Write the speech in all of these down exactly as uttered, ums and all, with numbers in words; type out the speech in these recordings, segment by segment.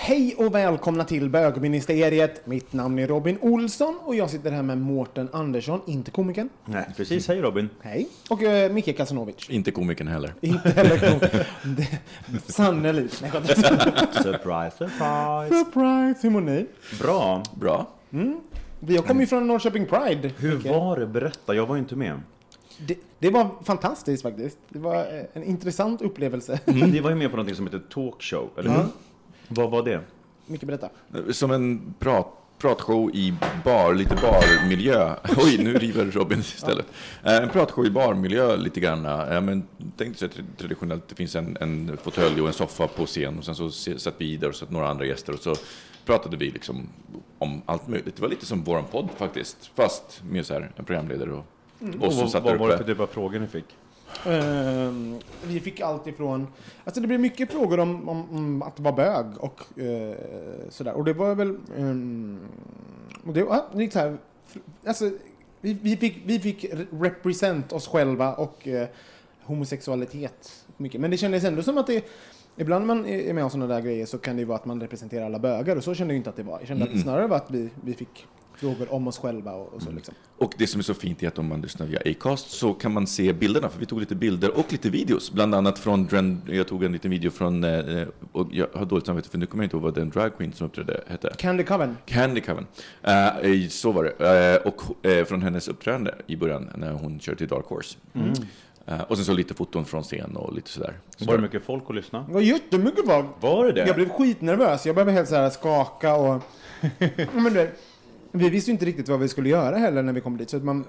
Hej och välkomna till Bögministeriet. Mitt namn är Robin Olsson och jag sitter här med Mårten Andersson, inte komikern. Nej, precis. Hej Robin. Hej. Och uh, Micke Kasanowicz. Inte komikern heller. Inte heller komikern. Sannolikt. Surprise, surprise. Surprise, hur mår ni? Bra. Bra. Mm. Jag kom ju från Norrköping Pride. Hur Micke? Var det? Berätta, jag var inte med. Det, det var fantastiskt faktiskt. Det var en intressant upplevelse. Mm, det var ju med på någonting som heter talkshow, eller hur? Mm. Vad var det? Micke, berätta. Som en prat, pratshow i bar, lite barmiljö. Oj, nu river Robin istället. Ja. En pratshow i barmiljö lite grann. Ja, men tänkte sig traditionellt, det finns en, en fåtölj och en soffa på scen. Och sen så satt vi där och satt några andra gäster. Och så pratade vi liksom om allt möjligt. Det var lite som våran podd faktiskt. Fast med så här en programledare. Och, mm. och så och, satt vad var det för typ av frågor ni fick? Uh, vi fick allt ifrån, alltså det blev mycket frågor om, om, om att vara bög och uh, sådär, och det var väl um, och det, uh, det gick så här, alltså vi, vi, fick, vi fick represent oss själva och uh, homosexualitet mycket, men det kändes ändå som att det, ibland när man är med om sådana där grejer så kan det ju vara att man representerar alla bögar, och så kände jag inte att det var, jag kände mm-mm. att det snarare var att vi, vi fick frågor om oss själva och, och så liksom. Och det som är så fint är att om man lyssnar via Acast så kan man se bilderna, för vi tog lite bilder och lite videos, bland annat från, jag tog en liten video från, och jag har dåligt samvete för nu kommer jag inte ihåg vad den drag queen som uppträdde hette. Candy Coven. Candy Coven. Uh, så var det. Uh, och uh, från hennes uppträdande i början när hon körde till Dark Horse. Mm. Uh, och sen så lite foton från scen och lite sådär. Så var det mycket folk att lyssna? Det var jättemycket folk. Var det det? Jag blev skitnervös. Jag började helt så här skaka och men du, vi visste inte riktigt vad vi skulle göra heller när vi kom dit. Så att man,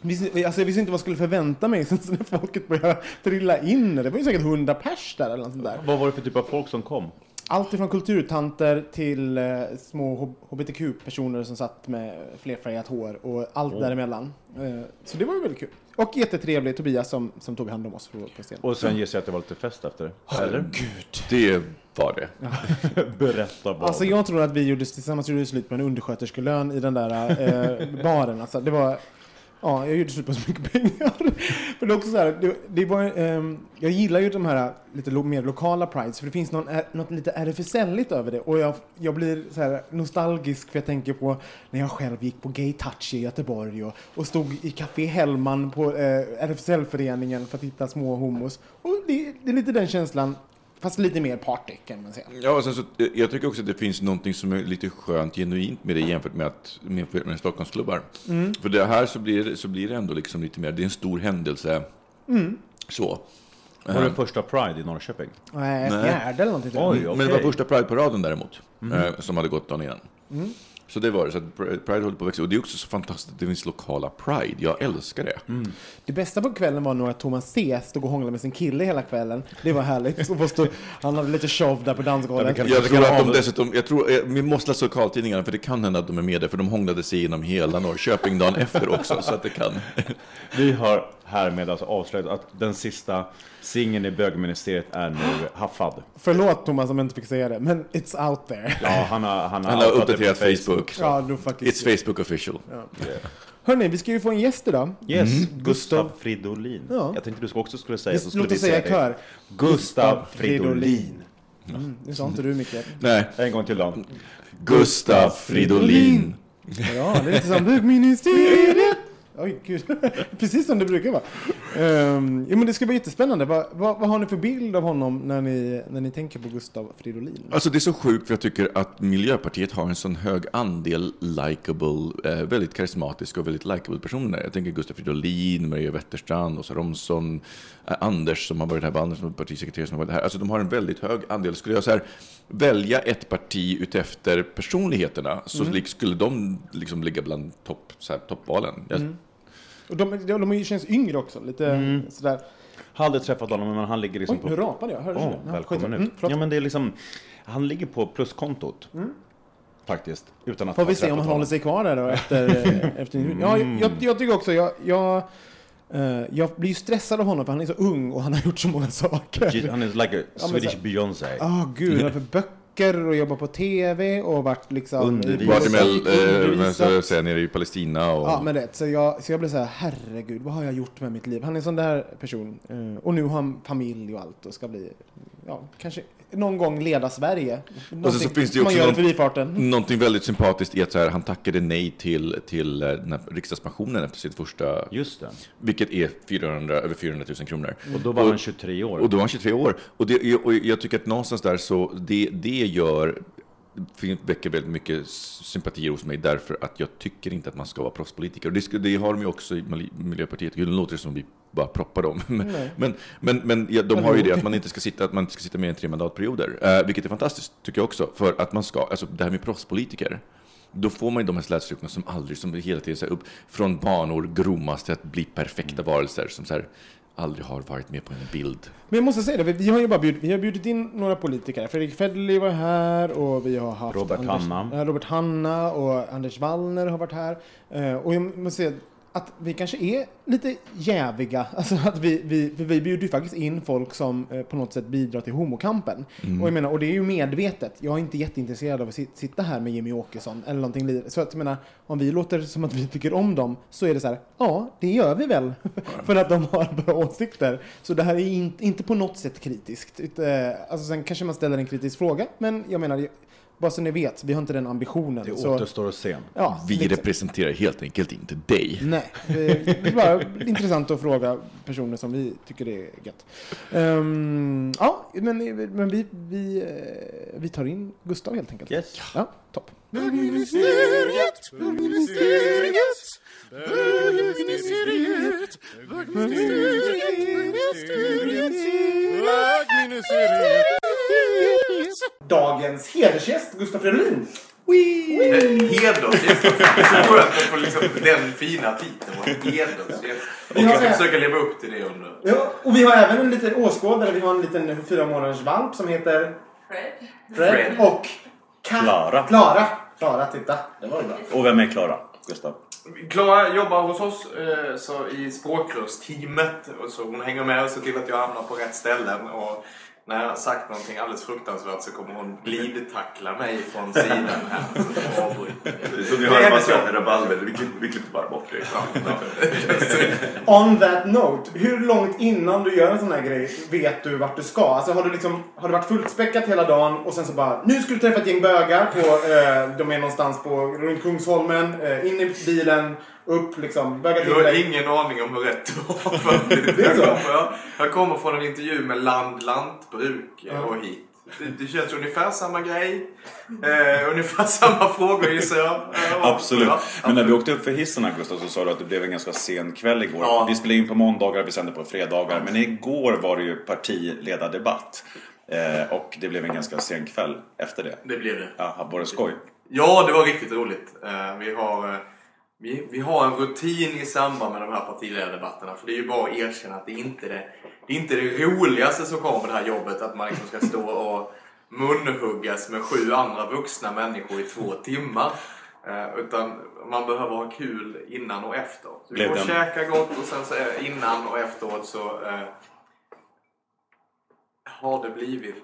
visste, alltså jag visste inte vad jag skulle förvänta mig. Sen så när folket började trilla in. Det var ju säkert hundra pers där, eller något sånt där. Vad var det för typ av folk som kom? Allt ifrån kulturtanter till eh, små hbtq-personer som satt med flerfärgat hår. Och allt oh. däremellan. Eh, så det var ju väldigt kul. Och jättetrevlig Tobias som, som tog hand om oss på scenen. Och sen ger sig att det var lite fest efter. Oh, eller? Gud. Det var det. Ja. Berätta vad. Alltså jag tror att vi gjorde tillsammans gjorde slut på en undersköterskelön i den där eh, baren. Alltså det var... Ja, jag gjorde slut på så mycket pengar. Men också så här, det, det var, eh, jag gillar ju de här lite lo, mer lokala prides. För det finns någon, något lite R F S L-igt över det. Och jag, jag blir så här nostalgisk, för jag tänker på när jag själv gick på Gay Touch i Göteborg. Och, och stod i Café Hellman på eh, R F S L-föreningen för att hitta små homos. Och det, det är lite den känslan. Fast lite mer party kan man säga. Ja, och sen så, jag tycker också att det finns någonting som är lite skönt, genuint med det jämfört med, att, med, med Stockholmsklubbar. Mm. För det här så blir, så blir det ändå liksom lite mer, det är en stor händelse. Mm. Så. Var det första Pride i Norrköping? Nej, fjärde eller någonting. Oj, okay. Men det var första Pride-paraden däremot, mm. som hade gått dagen innan. Mm. Så det var det, så att Pride håller på att växa. Och det är också så fantastiskt att det finns lokala Pride. Jag älskar det. Mm. Det bästa på kvällen var nog att Thomas C stod och hånglade med sin kille hela kvällen. Det var härligt. Så stod, han hade lite show där på dansgolvet. Jag, jag tror att de dessutom, jag tror, vi måste läsa lokaltidningarna, för det kan hända att de är med där. För de hånglade sig genom hela Norrköping dagen efter också. Så att det kan. Vi har härmed alltså avslöjat att den sista singeln i Bögministeriet är nu haffad. Förlåt Thomas om jag inte fick säga det, men it's out there. Ja, han har, han har, han har uppdaterat Facebook. Facebook, ja, då faktiskt. It's Facebook official. Ja. Yeah. Hörrni, vi ska ju få en gäst idag. Yes, mm. Gustav Fridolin. Ja. Jag tänkte du också skulle säga, så skulle vi säga kör. Gustav Fridolin. Mm, det sa inte du mycket. Nej, en gång till då. Gustav Fridolin. Ja, det är inte som Bögministeriet. Oj, gud. Precis som det brukar vara. Um, ja, men det ska bli jättespännande. Vad, vad, vad har ni för bild av honom när ni, när ni tänker på Gustav Fridolin? Alltså det är så sjukt, för jag tycker att Miljöpartiet har en sån hög andel likable, eh, väldigt karismatiska och väldigt likable personer. Jag tänker Gustav Fridolin, Maria Wetterstrand, Åsa Romson, eh, Anders som har varit här, var Anders som är partisekreterare som har varit här. Alltså de har en väldigt hög andel. Skulle jag så här välja ett parti utefter personligheterna så mm. skulle de liksom ligga bland topp, så här, toppvalen. Jag, mm. Och de, de, de känns yngre också, lite mm. sådär. Hade träffat honom, men han ligger liksom... Oj, på... Oj, nu rapade jag. Hörde oh, välkommen ut. Mm, ja, men det är liksom... Han ligger på pluskontot. Mm. Faktiskt. Utan att... Får vi se om han honom. håller sig kvar där då efter... efter... Mm. Ja, jag, jag tycker också... Jag, jag, eh, jag blir stressad av honom för han är så ung och han har gjort så många saker. Han är like a Swedish Beyoncé. Ja, oh, gud. Han har för böcker. Och jobbat på tv och varit liksom undervisat eh, nere i Palestina och... Ja, men rätt. Så jag, så jag blev så här, herregud, vad har jag gjort med mitt liv? Han är en sån där person. Mm. Och nu har han familj och allt och ska bli, ja, kanske någon gång leda Sverige. Och så finns det ju också någon, någonting väldigt sympatiskt i att så här, han tackade nej till, till den här riksdagspensionen efter sitt första... Just det. Vilket är fyrahundra, över fyrahundratusen kronor. Mm. Och då var och, han tjugotre år. Och då var han tjugotre år. Och, det, och jag tycker att någonstans där så... Det, det gör, väcker väldigt mycket sympatier hos mig, därför att jag tycker inte att man ska vara proffspolitiker. Och det, ska, det har de ju också i Miljöpartiet. Det låter som vi bara proppar dem. Men, men, men, men ja, de har ju det att man inte ska sitta, att man inte ska sitta mer än tre mandatperioder. Eh, vilket är fantastiskt, tycker jag också. För att man ska, alltså det här med proffspolitiker, då får man ju de här slätstrukna som aldrig, som hela tiden så här, upp från banor gromas till att bli perfekta mm. varelser som så här... aldrig har varit med på en bild. Men jag måste säga det, vi har ju bara bjudit, vi har bjudit in några politiker. Fredrik Federley var här och vi har haft Robert, Anders, Hanna. Robert Hanna och Anders Wallner har varit här. Och jag måste säga att vi kanske är lite jäviga. Alltså att vi, vi, vi bjuder ju faktiskt in folk som på något sätt bidrar till homokampen. Mm. Och jag menar, och det är ju medvetet. Jag är inte jätteintresserad av att sitta här med Jimmy Åkesson eller någonting. Så att jag menar, om vi låter som att vi tycker om dem så är det så här, ja, det gör vi väl. För att de har bra åsikter. Så det här är inte, inte på något sätt kritiskt. Alltså sen kanske man ställer en kritisk fråga, men jag menar... Bara så ni vet, vi har inte den ambitionen. Det så... återstår att se. Ja, vi liksom... representerar helt enkelt inte dig. Nej, det är bara intressant att fråga personer som vi tycker det är gött. Um, ja, men, men vi, vi, vi tar in Gustav helt enkelt. Yes. Ja, topp. Bögministeriet, bögministeriet, bögministeriet, bögministeriet. Dagens hedersgäst, Gustav Fridolin. Hedersgäst. Jag tror att man liksom den fina titeln. Hedersgäst. Och vi ska försöka leva upp till det under. Ja, och vi har även en liten åskådare. Vi har en liten fyra månaders valp som heter Fred. Fred, Fred. Och Klara. Klara. Klara, titta. Det var det. Och vem är Klara, Gustav? Klara jobbar hos oss så i språkrörsteamet. Så hon hänger med och ser till att jag hamnar på rätt ställen. Och när jag har sagt någonting alldeles fruktansvärt så kommer hon glidtackla mig från sidan här. Så ni har en massa rabalder, vi klipper bara bort det. On that note, hur långt innan du gör en sån här grej vet du vart du ska? Alltså har du liksom, har du varit fullspäckat hela dagen och sen så bara, nu ska du träffa ett gäng bögar på, eh, de är någonstans på runt Kungsholmen, eh, in i bilen. Upp liksom, bögar till dig. Jag har ingen aning om hur rätt det var. jag, kommer, jag kommer från en intervju med land, lantbruk och hit. Det, det känns ungefär samma grej. Eh, ungefär samma frågor gissar jag. Eh, Absolut. Ja. Men när vi åkte upp för hissarna, Gustav, så sa du att det blev en ganska sen kväll igår. Ja. Vi spelade in på måndagar, vi sände på fredagar. Men igår var det ju partiledardebatt. Eh, och det blev en ganska sen kväll efter det. Det blev det. Ja, var det skoj? Ja, det var riktigt roligt. Eh, vi har... Vi, vi har en rutin i samband med de här partiledardebatterna, för det är ju bara att erkänna att det inte är det, det, är inte det roligaste som kommer med det här jobbet, att man liksom ska stå och munhuggas med sju andra vuxna människor i två timmar. Eh, utan man behöver ha kul innan och efter. Så vi får käka gott och sen så innan och efteråt så eh, har det blivit...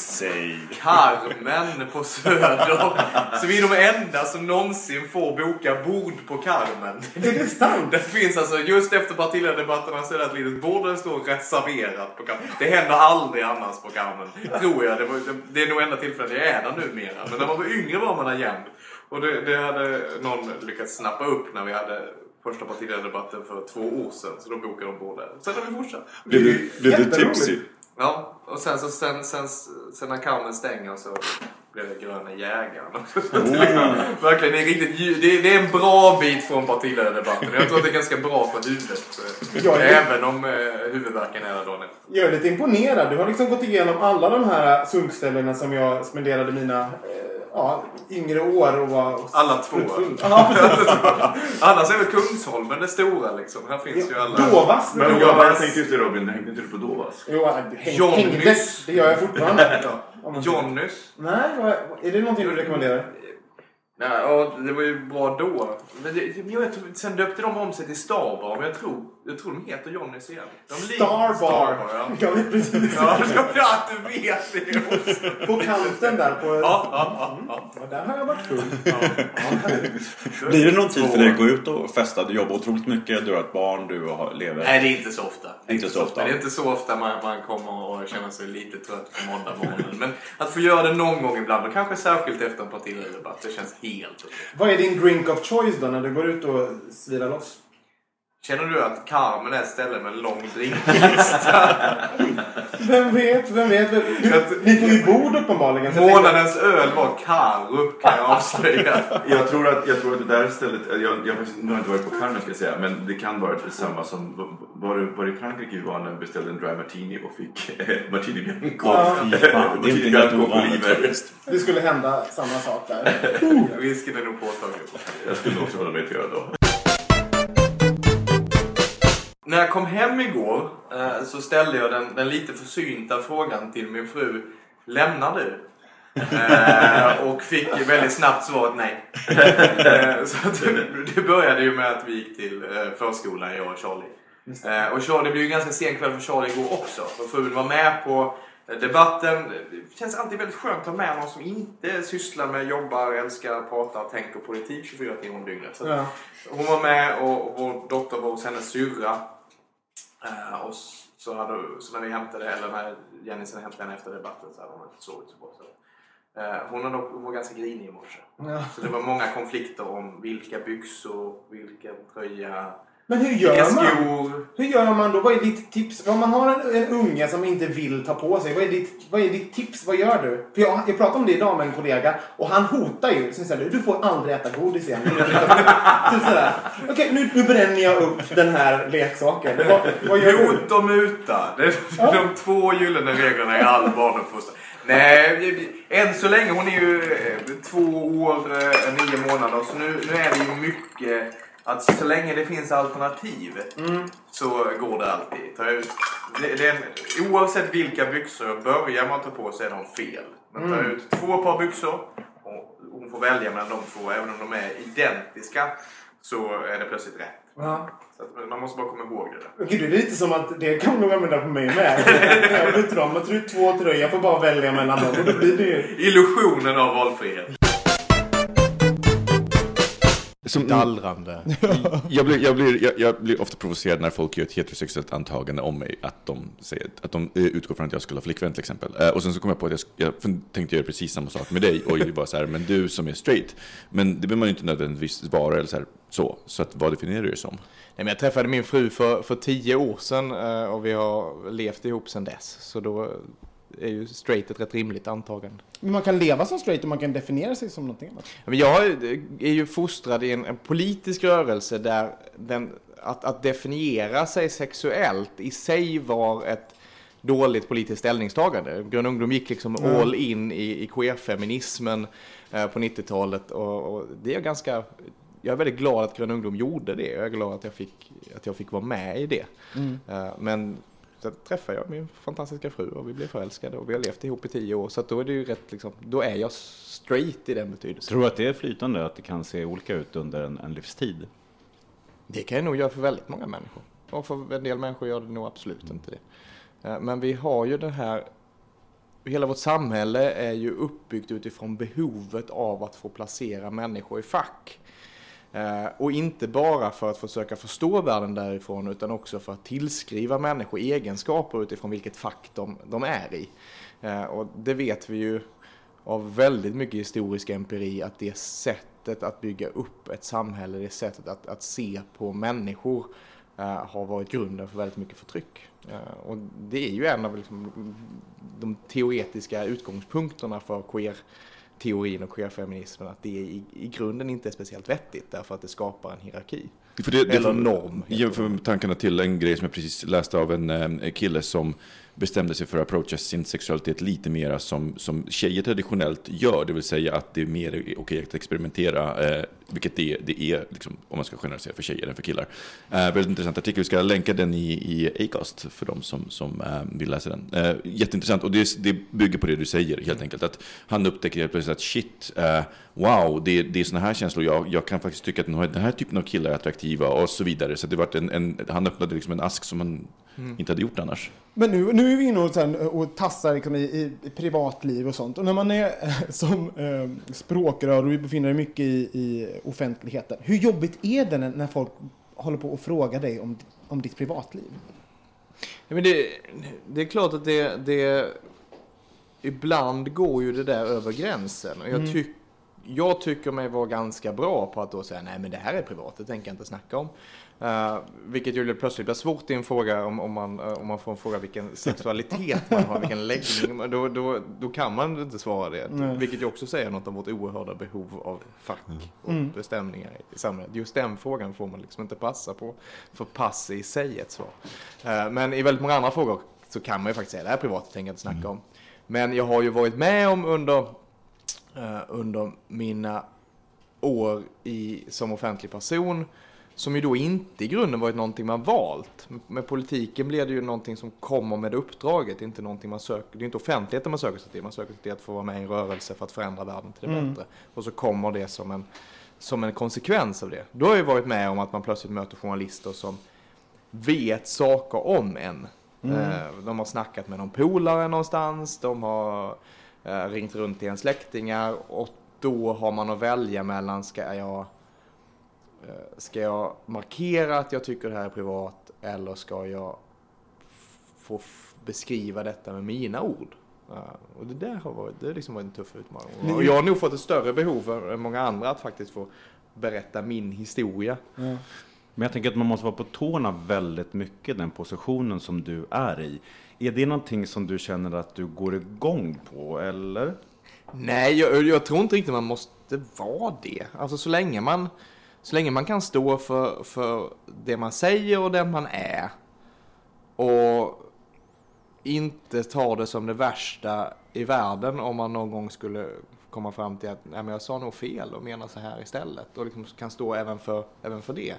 Säg. Karmen på Södra. Så vi är de enda som någonsin får boka bord på Karmen. Det är sant. Det finns alltså just efter partiledardebatterna så är det ett litet bord där det står reserverat på Karmen. Det händer aldrig annars på Karmen, tror jag. Det, var, det, det är nog enda tillfället jag är där numera. Men när man var yngre var man där jämt. Och det, det hade någon lyckats snappa upp när vi hade första partiledardebatten för två år sedan. Så då bokade de båda. Sen har vi fortsatt. Blev du, blev du tipsig? Ja, och sen så sen, sen, sen när Karmen stänger så blev det gröna jägaren. Oh. Verkligen, det är, riktigt, det, är, det är en bra bit från partiledardebatten. Jag tror att det är ganska bra för huvudet. Ja, även om eh, huvudvärken är då nu. Jag är lite imponerad. Du har liksom gått igenom alla de här sunkställena som jag spenderade mina... Eh, Ja, yngre år och var... Alla två. Ja, annars är väl Kungsholmen det stora liksom. Här finns ja, ju alla... Dovas. Men Dovas. Jag, jag tänkte just det, Robin, hängde inte du på Dovas? Jo, häng, hängdes. Det gör jag fortfarande. Ja. Jonnys. Nej, vad, är det någonting du rekommenderar? Nej, och det var ju bra då. Men det, jag, sen döpte de om sig till Starbar, men jag tror, jag tror de heter Jonnys igen. Starbar! Starbar ja. Ja, precis. Ja, att du vet det också. På kanten där. På, ja, ja, ja, ja. Där har jag varit full. Ja, ja. Blir det någon tid för dig att gå ut och festa? Du jobbar otroligt mycket, du har ett barn, du har, lever... Nej, det är inte så ofta. Inte, inte så ofta. Det är inte så ofta man, man kommer och känner sig lite trött på måndag morgonen. Men att få göra det någon gång ibland, och kanske särskilt efter en partiledardebatt, det känns... Helt. Vad är din drink of choice då när du går ut och svirar loss? Känner du att Carmen är stället med en lång drinklista? Vem vet, vem vet. Ni får ju bord uppenbarligen. Månadens öl var Karup, kan jag avslöja. Jag tror att, jag tror att det där stället, jag, jag har inte varit på Carmen ska jag säga, men det kan vara detsamma som, var det, var det Frankrike var när vi beställde en dry martini och fick eh, martini bianco. Ja, det är inte helt ovanligt. Det skulle hända samma sak där. Risken är nog påtaglig. Jag skulle också hålla mig till öl då. När jag kom hem igår eh, så ställde jag den, den lite försynta frågan till min fru. Lämnar du? Eh, och fick väldigt snabbt svaret nej. Eh, så att, det började ju med att vi gick till eh, förskolan, jag och Charlie. Eh, och Charlie, det blev ju ganska sen kväll för Charlie igår också. Och frun var med på debatten. Det känns alltid väldigt skönt att ha med någon som inte sysslar med, jobbar, älskar, pratar, tänker politik tjugofyra timmar om dygnet. Så ja. Hon var med och vår dotter var hos hennes syrra. Uh, och så, hade, så när vi hämtade, eller när Jenny sen hämtade henne efter debatten så hade hon inte sovit så bra. Så. Uh, hon, hade, hon var ganska grinig i morse. Ja. Så det var många konflikter om vilka byxor, vilken tröja... Men hur gör man? Hur gör man då? Vad är ditt tips? Om man har en, en unge som inte vill ta på sig, vad är ditt, vad är ditt tips? Vad gör du? För jag, jag pratade om det idag med en kollega och han hotar ju. Så säger, du får aldrig äta godis igen. Okej, okay, nu, nu bränner jag upp den här leksaken. Vad, vad gör du? Hot och muta. Det är ja. De två gyllene reglerna i all barnuppfostran. Nej, än så länge. Hon är ju två år, nio månader. Så nu, nu är det ju mycket... Att så länge det finns alternativ mm. så går det alltid. Ta ut, det, det en, oavsett vilka byxor börjar man ta på sig är de fel. Man tar mm. ut två par byxor och hon får välja mellan de två. Även om de är identiska så är det plötsligt rätt. Ja. Så att man måste bara komma ihåg det där. Okej, det är lite som att det kan nog använda på mig med. Jag vill dra, man tar ut två tröjor, jag får bara välja mellan dem. Då blir det ju... Illusionen av valfrihet. Som dallrande. Jag blir, jag, blir, jag, jag blir ofta provocerad när folk gör ett heterosexuellt antagande om mig. Att de, säger, att de utgår från att jag skulle ha flickvän till exempel. Och sen så kom jag på att jag, jag tänkte göra precis samma sak med dig. Och det bara så här, men du som är straight. Men det behöver man ju inte nödvändigtvis vara eller så här. Så, så att vad definierar du det som? Nej, men jag träffade min fru för, för tio år sedan och vi har levt ihop sedan dess. Så då... är ju straight ett rätt rimligt antagande. Men man kan leva som straight och man kan definiera sig som någonting annat. Men jag är ju fostrad i en, en politisk rörelse där den, att, att definiera sig sexuellt i sig var ett dåligt politiskt ställningstagande. Grön ungdom gick liksom mm. all in i, i queerfeminismen eh, på nittiotalet och, och det är ganska... Jag är väldigt glad att Grön ungdom gjorde det. Jag är glad att jag fick, att jag fick vara med i det. Mm. Eh, men... Så träffade jag min fantastiska fru och vi blev förälskade och vi har levt ihop i tio år. Så att då är det ju rätt liksom, då är jag straight i den betydelsen. Tror du att det är flytande att det kan se olika ut under en, en livstid? Det kan jag nog göra för väldigt många människor. Och för en del människor gör det nog absolut mm. inte det. Men vi har ju den här, hela vårt samhälle är ju uppbyggt utifrån behovet av att få placera människor i fack. Och inte bara för att försöka förstå världen därifrån utan också för att tillskriva människor egenskaper utifrån vilket fack de, de är i. Och det vet vi ju av väldigt mycket historisk empiri att det sättet sättet att bygga upp ett samhälle, det sättet att, att se på människor uh, har varit grunden för väldigt mycket förtryck. Uh, och det är ju en av liksom, de teoretiska utgångspunkterna för queer-teorin och queer-feminismen, att det i, i grunden inte är speciellt vettigt därför att det skapar en hierarki. För det, eller det, norm. Jämför tankarna till en grej som jag precis läste av en eh, kille som bestämde sig för att approacha sin sexualitet lite mer som, som tjejer traditionellt gör. Det vill säga att det är mer okej att experimentera, eh, vilket det, det är liksom, om man ska generalisera, för tjejer än för killar. Eh, väldigt intressant artikel. Vi ska länka den i, i Acast för de som, som eh, vill läsa den. Eh, jätteintressant, och det, det bygger på det du säger helt enkelt. Att han upptäcker helt plötsligt att shit, eh, wow, det, det är sådana här känslor. Jag, jag kan faktiskt tycka att den här typen av killar är attraktiva och så vidare. Så det var en, en, han öppnade liksom en ask som han mm. inte hade gjort annars. Men nu, nu är vi inne och, sen, och tassar liksom i, i, i privatliv och sånt. Och när man är som eh, språkrör och vi befinner dig mycket i, i offentligheten. Hur jobbigt är det när folk håller på och frågar dig om, om ditt privatliv? Ja, men det, det är klart att det, det... Ibland går ju det där över gränsen. Och jag mm. tycker... Jag tycker mig vara ganska bra på att då säga nej, men det här är privat, det tänker jag inte snacka om. Uh, vilket ju plötsligt blir svårt i en fråga om, om, man, uh, om man får en fråga vilken sexualitet man har, vilken läggning, då, då, då kan man inte svara det. Nej. Vilket ju också säger något om vårt oerhörda behov av fack och mm. bestämningar i samhället. Just den frågan får man liksom inte passa på, för pass i sig ett svar. Uh, men i väldigt många andra frågor så kan man ju faktiskt säga det här är privat, det tänker jag inte snacka mm. om. Men jag har ju varit med om under... under mina år i, som offentlig person, som ju då inte i grunden varit någonting man valt. Med politiken blev det ju någonting som kommer med uppdraget, inte någonting man söker. Det är inte offentligheten man söker sig till, man söker sig till att få vara med i en rörelse för att förändra världen till det mm. bättre. Och så kommer det som en, som en konsekvens av det. Då har jag ju varit med om att man plötsligt möter journalister som vet saker om en. Mm. De har snackat med någon polare någonstans, de har... ringt runt till en släktingar, och då har man att välja mellan ska jag, ska jag markera att jag tycker det här är privat, eller ska jag få f- beskriva detta med mina ord. Och det där har varit, det har liksom varit en tuff utmaning. Och jag har nog fått ett större behov än många andra att faktiskt få berätta min historia. Mm. Men jag tänker att man måste vara på tårna väldigt mycket, den positionen som du är i. Är det någonting som du känner att du går igång på, eller? Nej, jag, jag tror inte riktigt man måste vara det. Alltså så länge man, så länge man kan stå för, för det man säger och det man är. Och inte ta det som det värsta i världen om man någon gång skulle... komma fram till att nej, men jag sa nog fel och menar så här istället, och liksom kan stå även för, även för det.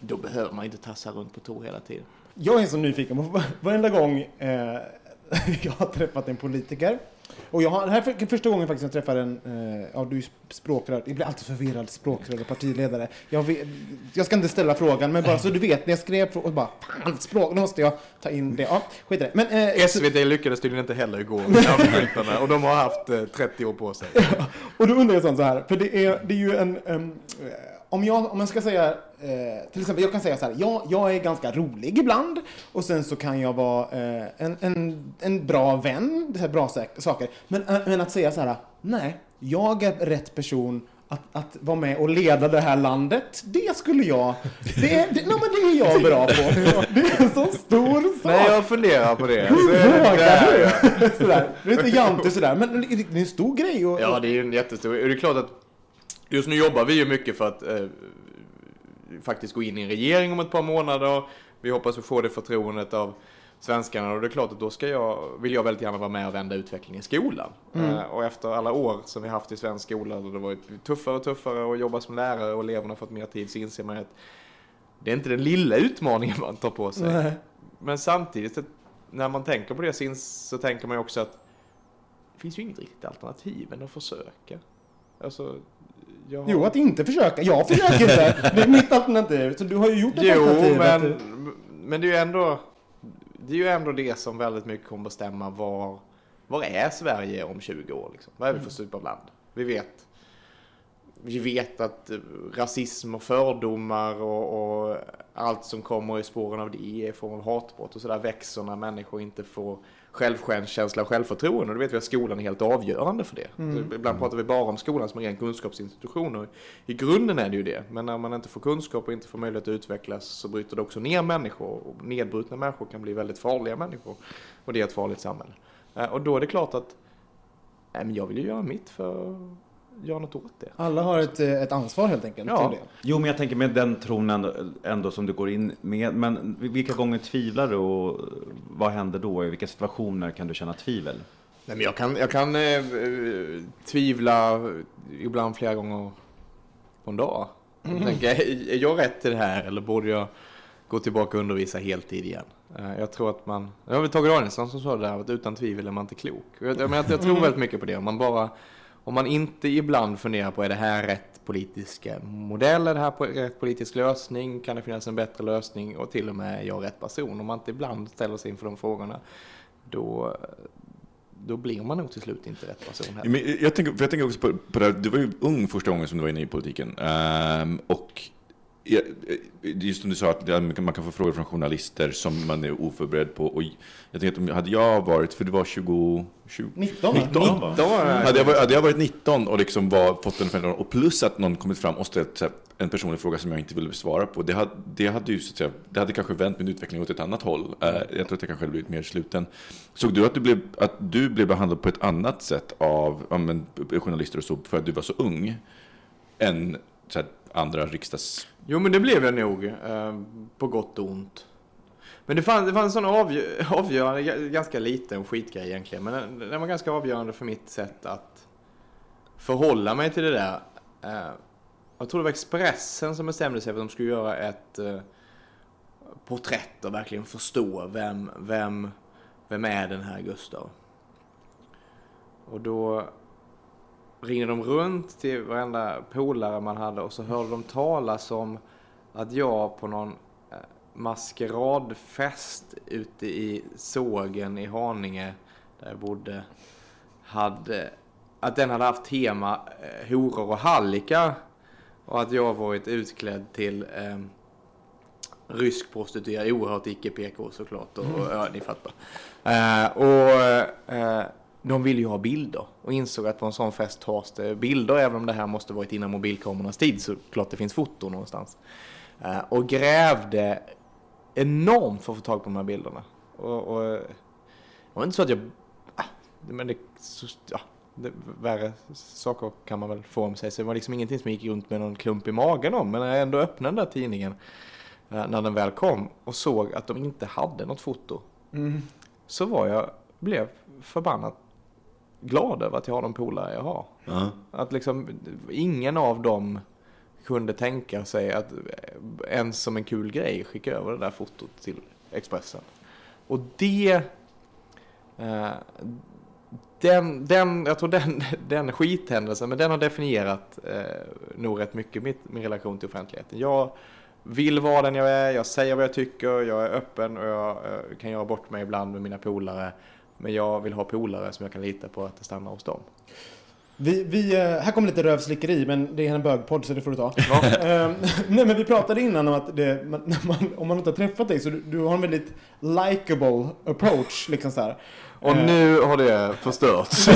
Då behöver man inte tassa runt på tå hela tiden. Jag är så nyfiken på varenda gång eh, jag har träffat en politiker, och jag har, det här för, första gången faktiskt jag träffar en eh, ja, du är språkrör, jag blir alltid förvirrad, språkrör och partiledare. Jag, vet, jag ska inte ställa frågan, men bara så du vet, när jag skrev och bara, fan språk, nu måste jag ta in det. Ja, skit i det. Men, eh, S V D lyckades tydligen inte heller igår med, och de har haft eh, trettio år på sig. Ja, och då undrar jag sånt så här, för det är, det är ju en... Um, Om jag, om jag ska säga, eh, till exempel, jag kan säga så här, jag, jag är ganska rolig ibland, och sen så kan jag vara eh, en, en, en bra vän, det här bra säk- saker. Men, men att säga så här, nej, jag är rätt person att, att vara med och leda det här landet, det skulle jag, det är, det, no, men det är jag bra på. Det är en sån stor sak. Nej, jag funderar på det. Hur vågar du? Sådär, det är inte jante sådär, men det är en stor grej. Och, ja, det är ju en jättestor, och det är klart att just nu jobbar vi ju mycket för att eh, faktiskt gå in i en regering om ett par månader. Vi hoppas att få det förtroendet av svenskarna. Och det är klart att då ska jag, vill jag väldigt gärna vara med och vända utvecklingen i skolan. Mm. Eh, och efter alla år som vi haft i svensk skola, då det varit tuffare och tuffare och jobba som lärare och eleverna fått mer tid, så inser man att det är inte den lilla utmaningen man tar på sig. Nej. Men samtidigt, när man tänker på det så, så tänker man ju också att det finns ju inget riktigt alternativ än att försöka. Alltså... Har... Jo, att inte försöka. Jag försöker inte. Det är mitt alternativ. Så du har ju gjort ett jo, alternativ. Jo, men, men det är ju ändå det är ju ändå det som väldigt mycket kommer bestämma var, var är Sverige om tjugo år. Liksom. Vad är vi för typ av land? Vi vet, vi vet att rasism och fördomar och, och allt som kommer i spåren av det är form av hatbrott och sådär växer när människor inte får självkänsla och självförtroende. Och då vet vi att skolan är helt avgörande för det. Mm. Ibland pratar vi bara om skolan som en ren kunskapsinstitution och i grunden är det ju det. Men när man inte får kunskap och inte får möjlighet att utvecklas så bryter det också ner människor. Och nedbrutna människor kan bli väldigt farliga människor. Och det är ett farligt samhälle. Och då är det klart att nej, men jag vill ju göra mitt för... gör något åt det. Alla har ett, ett ansvar helt enkelt. Ja. Till det. Jo, men jag tänker med den tron ändå, ändå som du går in med. Men vilka gånger tvivlar du och vad händer då? I vilka situationer kan du känna tvivel? Nej, men jag kan, jag kan eh, tvivla ibland flera gånger på en dag. Mm. Jag tänker, är jag rätt till det här eller borde jag gå tillbaka och undervisa heltid igen? Jag tror att man... Jag har tagit Danielsson som sa det där att utan tvivel är man inte klok. Jag, jag, jag tror väldigt mycket på det. Om man bara... Om man inte ibland funderar på, är det här rätt politiska modell, är det här rätt politisk lösning, kan det finnas en bättre lösning och till och med är jag rätt person. Om man inte ibland ställer sig inför de frågorna, då, då blir man nog till slut inte rätt person heller. Men jag, tänker, jag tänker också på, på det här, du var ju ung första gången som du var inne i politiken. Ehm, och just som du sa att man kan få frågor från journalister som man är oförberedd på och jag tänkte att hade jag varit för det var tjugo, tjugo nitton, nitton, nitton hade jag varit, hade jag varit nitton och liksom var, fått en förändring och plus att någon kommit fram och ställt här, en personlig fråga som jag inte ville svara på det hade, det hade ju så att säga, det hade kanske vänt min utveckling åt ett annat håll. Jag tror att jag kanske blivit mer sluten. Såg du att du blev att du blev behandlad på ett annat sätt av ja, men, journalister och så för att du var så ung än så här, andra riksdags... Jo, men det blev jag nog. Eh, på gott och ont. Men det fanns, det fanns en sån avgö- avgörande... Ganska liten skitgrej egentligen. Men den var ganska avgörande för mitt sätt att förhålla mig till det där. Eh, jag tror det var Expressen som bestämde sig för att de skulle göra ett eh, porträtt och verkligen förstå vem, vem, vem är den här Gustav. Och då... ringde de runt till varenda polare man hade och så hörde de talas om att jag på någon maskeradfest ute i sågen i Haninge där jag bodde hade, att den hade haft tema eh, horor och hallika och att jag varit utklädd till eh, rysk prostituerad, oerhört icke-P K såklart och, och ja, ni fattar eh, och eh, de ville ju ha bilder och insåg att på en sån fest tas det bilder även om det här måste varit innan mobilkamerornas tid så klart det finns foton någonstans. Och grävde enormt för att få tag på de här bilderna. Och, och det var inte så att jag... Men det, ja, det, värre saker kan man väl få om sig. Så det var liksom ingenting som gick runt med någon klump i magen om. Men när jag ändå öppnade den där tidningen när den väl kom och såg att de inte hade något foto mm. så var jag, blev förbannat glad över att jag har de polare jag har. Uh-huh. Att liksom ingen av dem kunde tänka sig att ens som en kul grej skicka över det där fotot till Expressen. Och det eh, den, den jag tror den, den skithändelsen men den har definierat eh, nog rätt mycket mitt, min relation till offentligheten. Jag vill vara den jag är, jag säger vad jag tycker, jag är öppen och jag eh, kan göra bort mig ibland med mina polare. Men jag vill ha polare som jag kan lita på att det stannar hos dem. Vi, vi, här kommer lite rövslickeri, men det är en bögpodd så det får du ta. Ja. Nej, men vi pratade innan om att det, när man, om man inte har träffat dig så du, du har en väldigt likable approach. Liksom så här. Och uh, nu har det förstörts.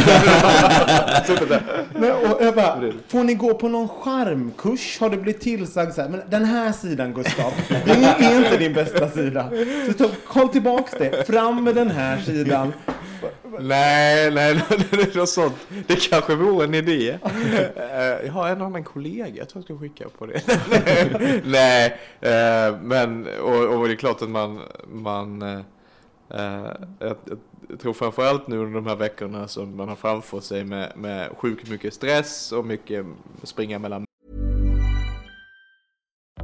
Men, och jag bara, får ni gå på någon charmkurs? Har du blivit tillsagd så här? Men den här sidan, Gustav, den är inte din bästa sida. Så ta, koll tillbaka det. Fram med den här sidan. Nej, nej, det är sånt. Det kanske vore en idé. Jag har en annan kollega, jag tror jag ska skicka på det. Nej, men och, och det är klart att man, man jag, jag tror framförallt nu under de här veckorna som man har framför sig med, med sjukt mycket stress och mycket springa mellan.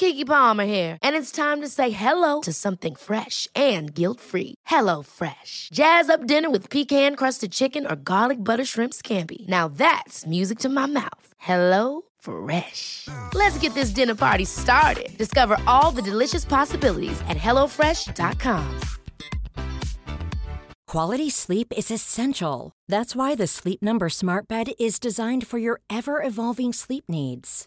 Keke Palmer here, and it's time to say hello to something fresh and guilt-free. Hello Fresh. Jazz up dinner with pecan-crusted chicken or garlic butter shrimp scampi. Now that's music to my mouth. Hello Fresh. Let's get this dinner party started. Discover all the delicious possibilities at hello fresh dot com. Quality sleep is essential. That's why the Sleep Number Smart Bed is designed for your ever-evolving sleep needs.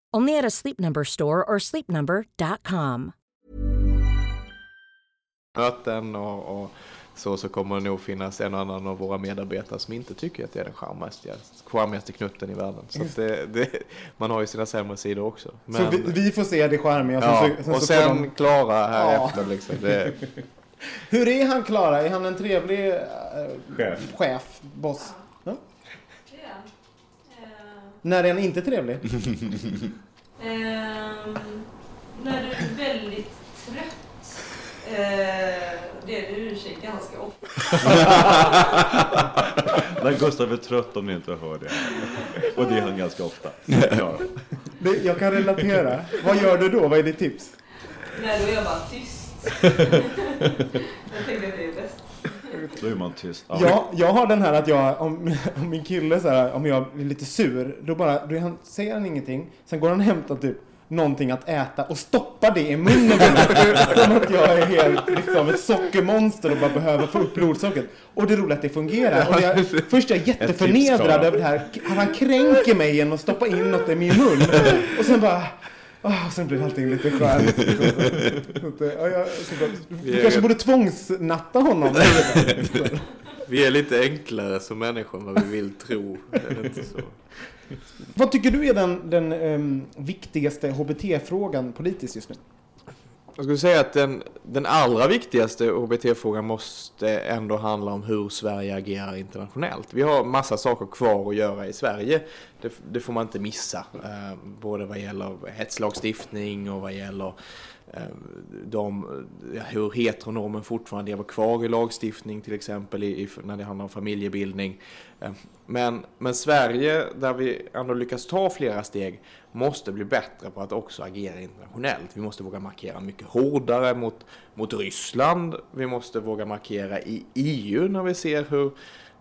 Only at a Sleep Number store or sleep number dot com. Möten och, och så, så kommer det nog finnas en annan av våra medarbetare som inte tycker att det är den charmigaste, charmigaste knutten i världen. Så att det, det, man har ju sina sämre sidor också. Men, så vi, vi får se det charmiga. Ja, sen, sen, och sen de... Klara här ja. Efter liksom. Det, hur är han, Klara? Är han en trevlig äh, chef. chef, boss? Ja? Ja. Uh... När är han inte trevlig? uh, när du är väldigt trött. Uh, det är du ursäkt ganska ofta. När Gustav är trött, om ni inte hör det. Och det är han ganska ofta. Ja. Det, jag kan relatera. Vad gör du då? Vad är ditt tips? Nej, då är jag bara tyst. Jag tänkte att det är bäst. Då är man tyst. Ja. Jag, jag har den här att jag om, om min kille så här, om jag är lite sur, då bara då han, säger han ingenting. Sen går han och hämtar typ någonting att äta och stoppar det i munnen. Som att jag är helt liksom ett sockermonster och bara behöver få upp blodsockret. Och det är roligt att det fungerar. Och jag, först är jag jätteförnedrad över det här. Han kränker mig genom att stoppa in något i min mun. Och sen bara... Oh, sen blir allting lite skönt. Ja, jag, du kanske är... borde tvångsnatta honom. Vi är lite enklare som människor än vad vi vill tro. Eller inte så. Vad tycker du är den, den um, viktigaste H B T-frågan politiskt just nu? Jag skulle säga att den, den allra viktigaste H B T-frågan måste ändå handla om hur Sverige agerar internationellt. Vi har massa saker kvar att göra i Sverige. Det, det får man inte missa. Eh, både vad gäller hetslagstiftning och vad gäller eh, de, hur heteronormen fortfarande lever kvar i lagstiftning, till exempel i, i, när det handlar om familjebildning. Eh, men, men Sverige, där vi ändå lyckas ta flera steg, måste bli bättre på att också agera internationellt. Vi måste våga markera mycket hårdare mot, mot Ryssland. Vi måste våga markera i E U när vi ser hur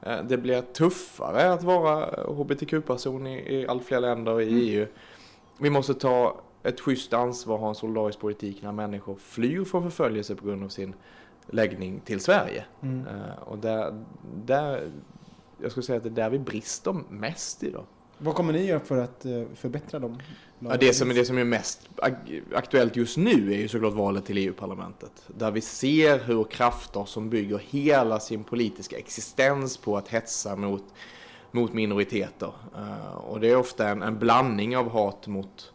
eh, det blir tuffare att vara H B T Q-person i, i allt fler länder i mm. E U. Vi måste ta ett schysst ansvar och ha en solidarisk politik när människor flyr från förföljelse på grund av sin läggning till Sverige. Mm. Eh, och där, där, jag skulle säga att det är där vi brister mest idag. Vad kommer ni göra för att förbättra dem? Ja, det, som, det som är mest aktuellt just nu är ju såklart valet till E U-parlamentet. Där vi ser hur krafter som bygger hela sin politiska existens på att hetsa mot, mot minoriteter. Och det är ofta en, en blandning av hat mot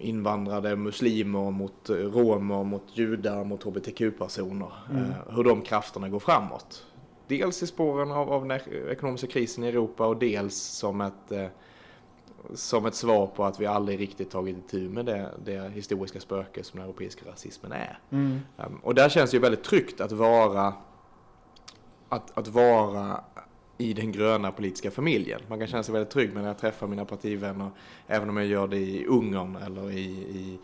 invandrade muslimer, mot romer, mot judar, mot H B T Q-personer. Mm. Hur de krafterna går framåt. Dels i spåren av, av den ekonomiska krisen i Europa och dels som ett, eh, som ett svar på att vi aldrig riktigt tagit itu med det, det historiska spöke som den europeiska rasismen är. Mm. Um, och där känns det ju väldigt tryggt att vara, att, att vara i den gröna politiska familjen. Man kan känna sig väldigt trygg när jag träffar mina partivänner, även om jag gör det i Ungern eller i... i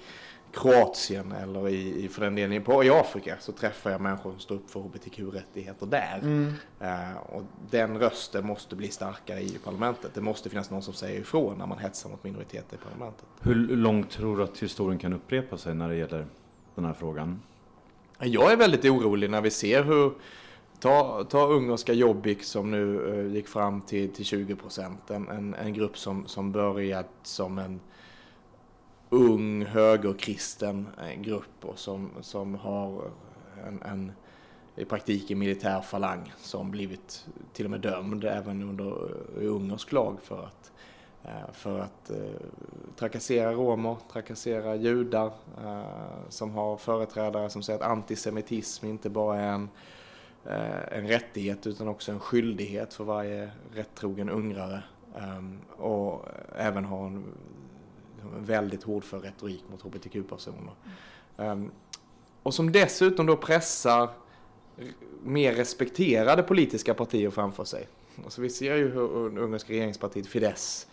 Kroatien eller i, för den delen på, i Afrika, så träffar jag människor som står upp för H B T Q-rättigheter där. Mm. Uh, och den rösten måste bli starkare i parlamentet. Det måste finnas någon som säger ifrån när man hetsar mot minoriteter i parlamentet. Hur långt tror du att historien kan upprepa sig när det gäller den här frågan? Jag är väldigt orolig när vi ser hur Ta, ta ungerska Jobbik som nu uh, gick fram till, till tjugo procent. En, en, en grupp som, som börjat som en ung högerkristen grupp och som, som har en, en i praktiken militär falang som blivit till och med dömd även under ungersk lag för att för att trakassera romer, trakassera judar, som har företrädare som säger att antisemitism inte bara är en, en rättighet utan också en skyldighet för varje rättrogen ungrare, och även har en väldigt hård för retorik mot hbtq-personer. Och som dessutom då pressar mer respekterade politiska partier framför sig. Och så vi ser ju hur ungerska regeringspartiet Fidesz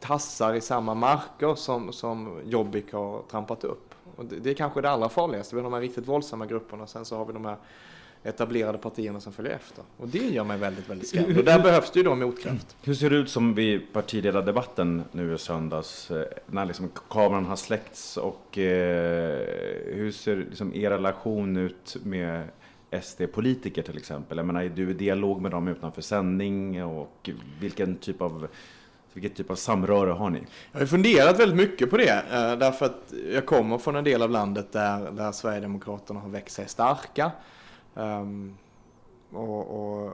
tassar i samma marker som, som Jobbik har trampat upp. Och det, det är kanske det allra farligaste. Vi har de här riktigt våldsamma grupperna och sen så har vi de här etablerade partierna som följer efter. Och det gör mig väldigt, väldigt skrämd. Och där behövs det ju då motkraft. Hur ser det ut som vid partiledardebatten nu i söndags, när liksom kameran har släckts, och eh, hur ser liksom er relation ut med S D-politiker till exempel? Jag menar, är du i dialog med dem utanför sändning, och vilken typ av Vilket typ av samröre har ni? Jag har funderat väldigt mycket på det. Därför att jag kommer från en del av landet där, där Sverigedemokraterna har växt sig starka. Um, och, och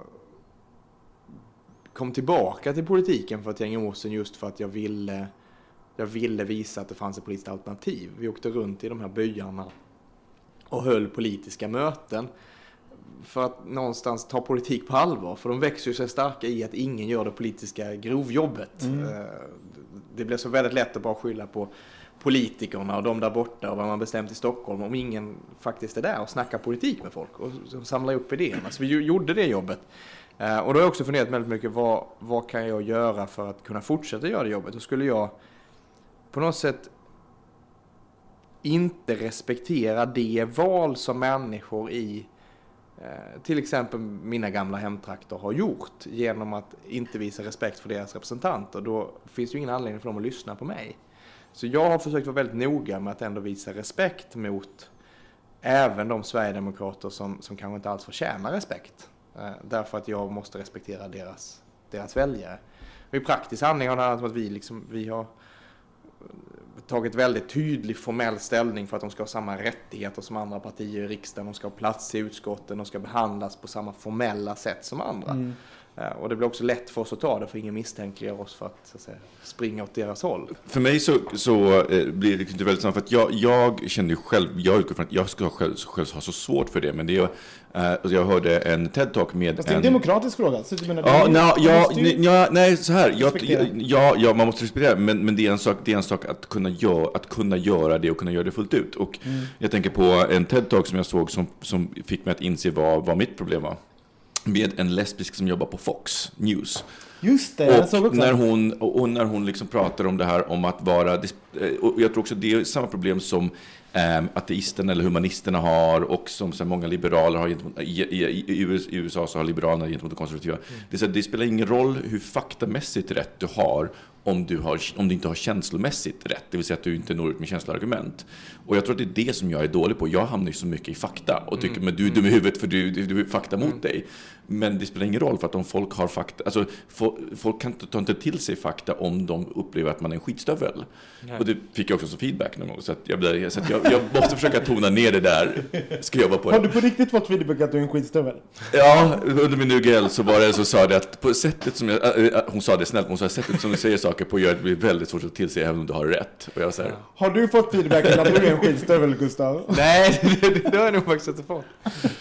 kom tillbaka till politiken för ett gäng år sedan, just för att jag ville, jag ville visa att det fanns ett politiskt alternativ. Vi åkte runt i de här byarna och höll politiska möten för att någonstans ta politik på allvar. För de växer ju sig starka i att ingen gör det politiska grovjobbet. Mm. Det blir så väldigt lätt att bara skylla på politikerna och de där borta och vad man bestämt i Stockholm, om ingen faktiskt är där och snackar politik med folk och samlar upp idéerna. Så vi gjorde det jobbet. Och då har jag också funderat väldigt mycket, vad, vad kan jag göra för att kunna fortsätta göra det jobbet? Då skulle jag på något sätt inte respektera det val som människor i till exempel mina gamla hemtrakter har gjort genom att inte visa respekt för deras representanter. Då finns ju ingen anledning för dem att lyssna på mig. Så jag har försökt vara väldigt noga med att ändå visa respekt mot även de Sverigedemokrater som, som kanske inte alls förtjänar respekt. Eh, därför att jag måste respektera deras, deras väljare. Och i praktisk handling har det handlat om att vi, liksom, vi har tagit väldigt tydlig formell ställning för att de ska ha samma rättigheter som andra partier i riksdagen. De ska ha plats i utskotten, de ska behandlas på samma formella sätt som andra. Mm. Och det blir också lätt för oss att ta det, för ingen misstänkliggör oss för att, så att säga, springa åt deras håll. För mig så, så blir det inte väldigt sant, för att jag, jag kände ju själv, jag utgår från att jag ska själv, själv ha så svårt för det, men det är, äh, jag hörde en TED-talk med... Fast en... det är en demokratisk fråga. Så du menar, ja, du, na, ja, du, nej, ja, nej, så här. Jag, ja, ja, man måste respektera, men, men det är en sak, det är en sak att, kunna göra, att kunna göra det och kunna göra det fullt ut. Och mm. jag tänker på en TED-talk som jag såg som, som fick mig att inse vad, vad mitt problem var. Med en lesbisk som jobbar på Fox News. Just det, och jag såg också. När hon, och när hon liksom pratar om det här om att vara... Och jag tror också det är samma problem som eh, ateisterna eller humanisterna har, och som så här, många liberaler har gentemot... I, i, i U S A så har liberalerna gentemot de konservativa. Mm. Det, så här, det spelar ingen roll hur faktamässigt rätt du har om du, har, om du inte har känslomässigt rätt. Det vill säga att du inte når ut med känsloargument. Och jag tror att det är det som jag är dålig på. Jag hamnar ju så mycket i fakta och tycker mm. men du är dum i huvudet för du, du är fakta mot mm. dig. Men det spelar ingen roll, för att om folk har fakta... Alltså, folk kan ta inte till sig fakta om de upplever att man är en skitstövel. Nej. Och det fick jag också som feedback någon gång. Så, att jag, så att jag, jag måste försöka tona ner det där. Ska jag vara på det. Har du på riktigt fått feedback att du är en skitstövel? Ja, under min U G L så var det så sa det att på sättet som jag... Äh, hon sa det snällt, hon sa sättet som du säger saker på gör att det blir väldigt svårt att tillse även om du har rätt. Och jag säger, ja. Har du fått feedback att du är en skitstövel, Gustav? Nej, det, det har jag nog faktiskt inte fått.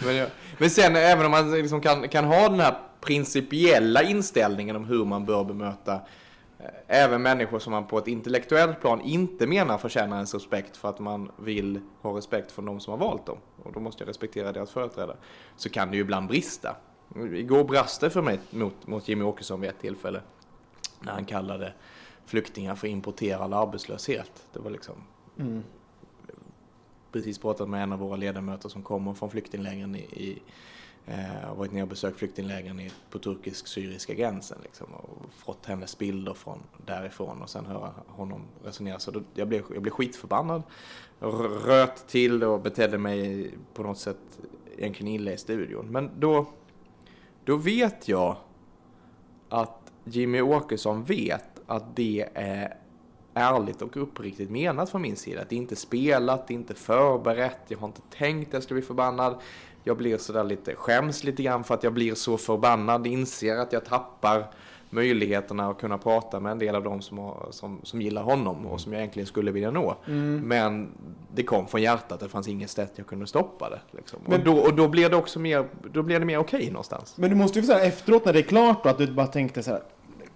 Men, jag, men sen, även om man liksom kan, kan ha den här principiella inställningen om hur man bör bemöta eh, även människor som man på ett intellektuellt plan inte menar förtjänar ens respekt, för att man vill ha respekt från de som har valt dem. Och då måste jag respektera deras företrädare. Så kan det ju ibland brista. Igår braste för mig mot, mot Jimmy Åkesson vid ett tillfälle, när han kallade flyktingar för importerad arbetslöshet. Det var liksom... Mm. Precis pratat med en av våra ledamöter som kommer från flyktinglägren i... i och varit nere och besökt flyktinglägren på turkisk-syriska gränsen liksom, och fått hennes bilder från därifrån och sen höra honom resonera. Så då, jag, blev, jag blev skitförbannad, röt till och betedde mig på något sätt egentligen illa i studion. Men då, då vet jag att Jimmy Åkesson vet att det är ärligt och uppriktigt menat från min sida. Att det inte är spelat, det är inte förberett, jag har inte tänkt att jag ska bli förbannad. Jag blir sådär lite skäms lite grann för att jag blir så förbannad, inser att jag tappar möjligheterna att kunna prata med en del av dem som, har, som, som gillar honom och som jag egentligen skulle vilja nå. Mm. Men det kom från hjärtat, det fanns ingen sätt jag kunde stoppa det. Liksom. Men, och då, och då blev det också mer, då blev det mer okej någonstans. Men du måste ju säga efteråt när det är klart då, att du bara tänkte så här,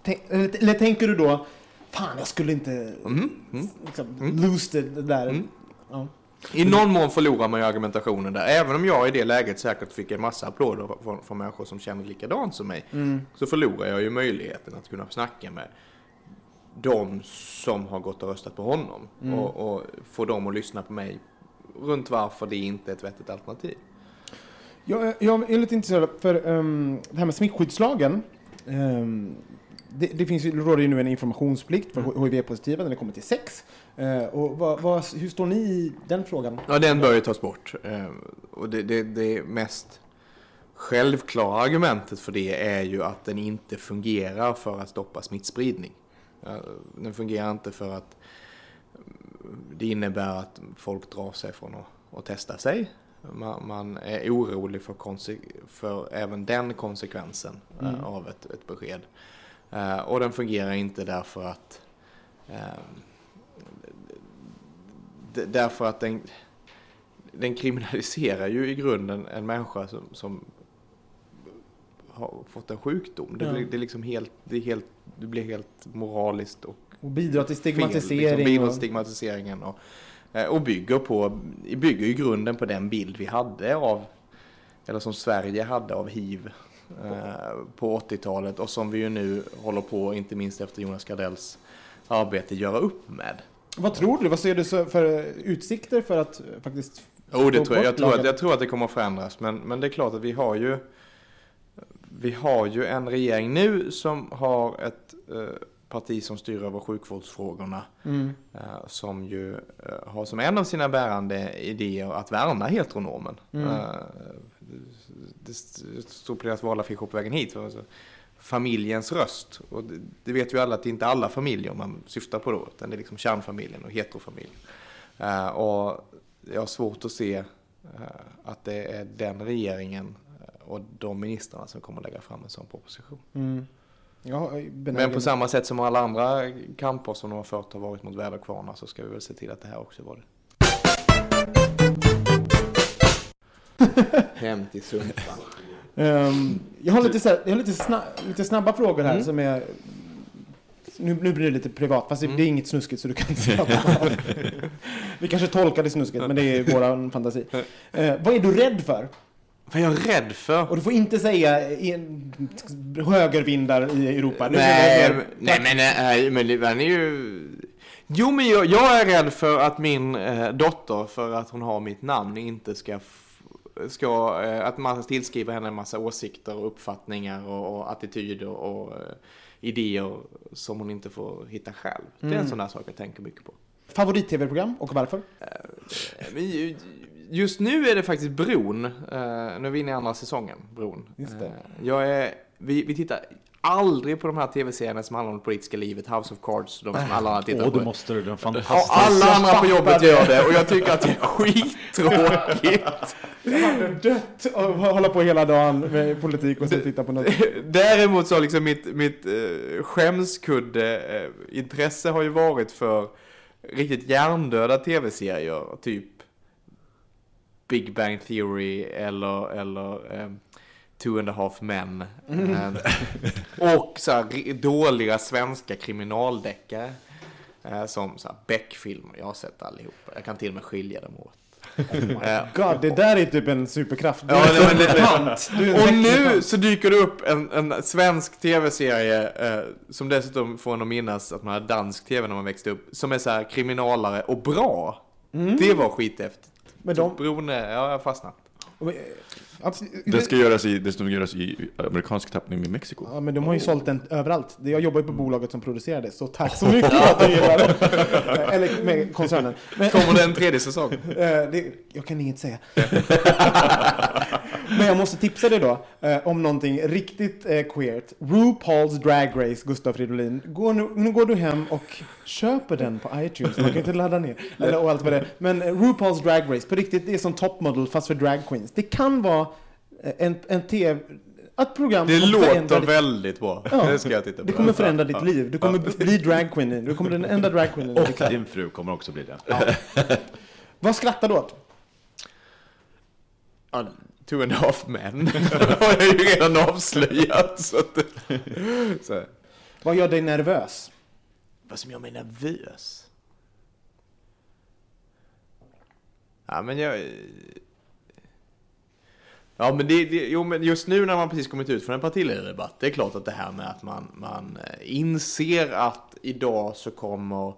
tänk, eller, eller tänker du då, fan jag skulle inte mm. Mm. Liksom, mm. lose det där. Mm. Ja. I någon mån förlorar man ju argumentationen där. Även om jag i det läget säkert fick en massa applåder från, från människor som känner likadant som mig, mm. så förlorar jag ju möjligheten att kunna snacka med de som har gått och röstat på honom mm. och, och få dem att lyssna på mig runt varför det inte är ett vettigt alternativ. Jag, jag är lite intresserad för um, det här med smittskyddslagen. Um, Det, det finns ju råder ju nu en informationsplikt för mm. H I V-positiva när det kommer till sex. Eh, och vad, vad, hur står ni i den frågan? Ja, den bör ju tas bort. Eh, och det, det, det mest självklara argumentet för det är ju att den inte fungerar för att stoppa smittspridning. Den fungerar inte för att det innebär att folk drar sig från att, att testa sig. Man, man är orolig för, konse- för även den konsekvensen eh, mm. av ett, ett besked. Uh, och den fungerar inte därför att uh, d- därför att den, den kriminaliserar ju i grunden en människa som, som har fått en sjukdom. Det, ja. det, det, liksom helt, det, helt, det blir helt moraliskt och, och bidrar till stigmatisering fel, liksom bidrar till stigmatiseringen och, och bygger, på, bygger i grunden på den bild vi hade av, eller som Sverige hade av H I V på åttiotalet och som vi ju nu håller på, inte minst efter Jonas Gardells arbete, göra upp med. Vad tror du? Vad ser du för utsikter för att faktiskt oh, det tror jag. Jag, tror att, jag tror att det kommer att förändras, men, men det är klart att vi har ju vi har ju en regering nu som har ett eh, parti som styr över sjukvårdsfrågorna mm. eh, som ju eh, har som en av sina bärande idéer att värna heteronormen. Mm. Eh, Det stod på deras valaffischer på vägen hit. Alltså, familjens röst. Och det, det vet ju alla att det är inte alla familjer man syftar på då. Utan det är liksom kärnfamiljen och heterofamiljen. Uh, och jag har svårt att se uh, att det är den regeringen och de ministrarna som kommer att lägga fram en sån proposition. Mm. Ja, men på samma sätt som alla andra kamper som de har fört har varit mot väderkvarnar, så ska vi väl se till att det här också var det. Hem till Sundsvall. um, jag har lite, så här, jag har lite, sna, lite snabba frågor här mm. som är nu, nu blir det lite privat, fast mm. det är inget snuskigt så du kan snabba. Vi kanske tolkar det snuskigt, men det är våran fantasi. Uh, vad är du rädd för? Vad är jag rädd för? Och du får inte säga en, högervindar i Europa. Nej, men, nej, men, nej, men det är ju... Jo, men jag, jag är rädd för att min eh, dotter, för att hon har mitt namn, inte ska... F- Ska, att man tillskriver henne en massa åsikter och uppfattningar och, och attityder och, och idéer som hon inte får hitta själv. Mm. Det är en sån där sak jag tänker mycket på. Favorit-tv-program och varför? Just nu är det faktiskt Bron. Nu är vi inne i andra säsongen, Bron. Just det. Jag är, vi, vi tittar aldrig på de här tv-serierna som handlar om det politiska livet, House of Cards, de som alla andra tittar oh, på. Åh, du måste du, den fantastiska. Ja, alla andra på jobbet gör det och jag tycker att det är skittråkigt. Jag hade dött och hålla på hela dagen med politik och sen titta på något. Däremot så liksom mitt, mitt eh, skämskudde eh, intresse har ju varit för riktigt hjärndöda tv-serier, typ Big Bang Theory eller... eller eh, Two and a half men. Mm. Och så här, dåliga svenska kriminaldeckare som så här, Beck-filmer. Jag har sett allihopa. Jag kan till och med skilja dem åt. Oh God, det där är typ en superkraft. Ja, det, men det, det, det. Och nu så dyker det upp en, en svensk tv-serie eh, som dessutom får någon minnas att man hade dansk tv när man växte upp, som är så här kriminalare och bra. Mm. Det var skithäftigt. Men de... Bron är, ja, jag har fastnat. Det ska göras i, det ska göras i amerikansk tappning med Mexiko. Ja, men de har ju oh. sålt den överallt. Jag jobbar ju på bolaget som producerade, så tack så mycket för att du gillar det. Eller med koncernen. Men, kommer det en tredje säsong? Det, jag kan inget säga. Men jag måste tipsa dig då om någonting riktigt queert. RuPaul's Drag Race, Gustav Fridolin. Gå nu, nu går du hem och köper den på iTunes. Man kan inte ladda ner. Eller, och allt vad det är. Men RuPaul's Drag Race, på riktigt, det är som Top Model fast för drag queens. Det kan vara en, en, TV, att program det låter ditt... väldigt bra. Ja. Det ska jag titta på. Det kommer förändra ditt ja. liv. Du kommer ja. bli dragqueen. Du kommer den enda dragqueen. Och liksom. Din fru kommer också bli det. Ja. Vad skrattar du åt? Ja, Two and a half men. Det har jag ju redan avslöjat. Så att... så. Vad gör dig nervös? Vad som gör mig nervös? Ja, men jag... Ja, men, det, det, jo, men just nu när man precis kommit ut från en partiledardebatt, det är klart att det här med att man, man inser att idag så kommer...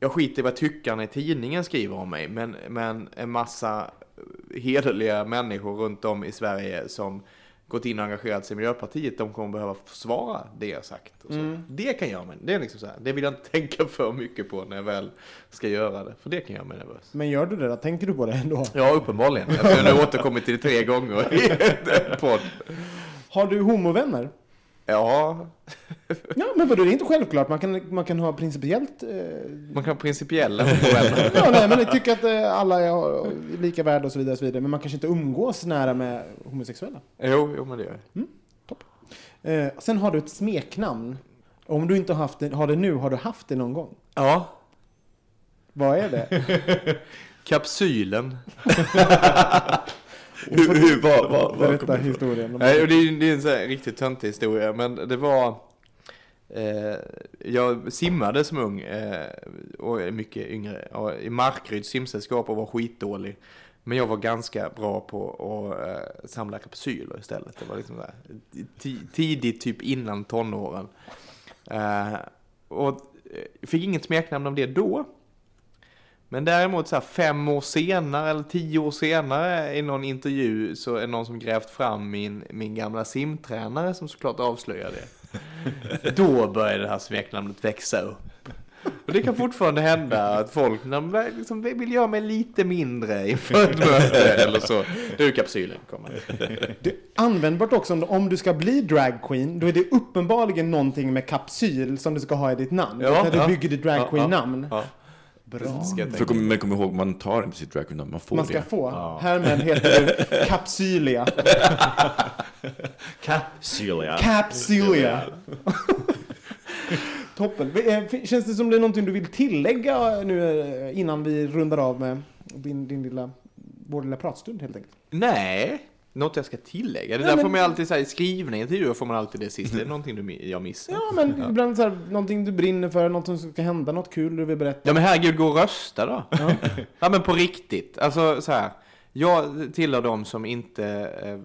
Jag skiter i vad tyckarna i tidningen skriver om mig, men, men en massa hederliga människor runt om i Sverige som gått in och engagerat sig i Miljöpartiet, de kommer behöva försvara det jag sagt. Och så. Mm. Det kan jag, men det är liksom så här, det vill jag inte tänka för mycket på när jag väl ska göra det, för det kan jag mig nervös. Men gör du det då? Tänker du på det ändå? Ja, uppenbarligen. Jag har återkommit till det tre gånger i en podd. Har du homovänner? Ja. Ja, men vadå, det är inte självklart. Man kan, man kan ha principiellt... Eh... Man kan ha principiella homovänner. Ja, nej, men jag tycker att eh, alla är lika värda och så vidare och så vidare. Men man kanske inte umgås nära med homosexuella. Jo, jo men det gör jag. Mm, topp. Eh, sen har du ett smeknamn. Om du inte har haft det, har det nu, har du haft det någon gång? Ja. Vad är det? Kapsylen. Hur, hur, var, var, var berätta historien. Nej, och det är, det är en så här riktigt töntig historia. Men det var eh, jag simmade som ung eh, och mycket yngre och i Markryds simsällskap och var skitdålig. Men jag var ganska bra på att eh, samla kapsyler istället. Det var liksom där, t- tidigt typ innan tonåren. eh, Och fick inget smeknamn om det då. Men däremot så här fem år senare eller tio år senare i någon intervju så är någon som grävt fram min, min gamla simtränare som såklart avslöjar det. Då börjar det här smeknamnet växa upp. Och det kan fortfarande hända att folk liksom vill göra mig lite mindre inför ett möte eller så. Det är ju kapsylen kommer. Det är användbart också om du ska bli dragqueen. Då är det uppenbarligen någonting med kapsyl som du ska ha i ditt namn. Ja, när ja, du bygger ditt dragqueen-namn. Ja, ja, ja. Bra. För kom, men kom ihåg, man tar inte sitt drag, man får man ska det. Få. Ja. Härmed heter du Kapsylia. Kapsylia. Kapsylia. Toppen. Känns det som det är någonting du vill tillägga nu innan vi rundar av med din, din lilla, vår lilla pratstund helt enkelt? Nej. Något jag ska tillägga. Det ja, där men... får man alltid så här, i skrivningen till ju får man alltid det sista. Det är någonting du, jag missar. Ja, men ja. Ibland så här, någonting du brinner för, något som ska hända, något kul du vill berätta. Ja, men herregud, gå och rösta då. Ja, ja men på riktigt. Alltså så här, jag tillhör dem som inte... Eh,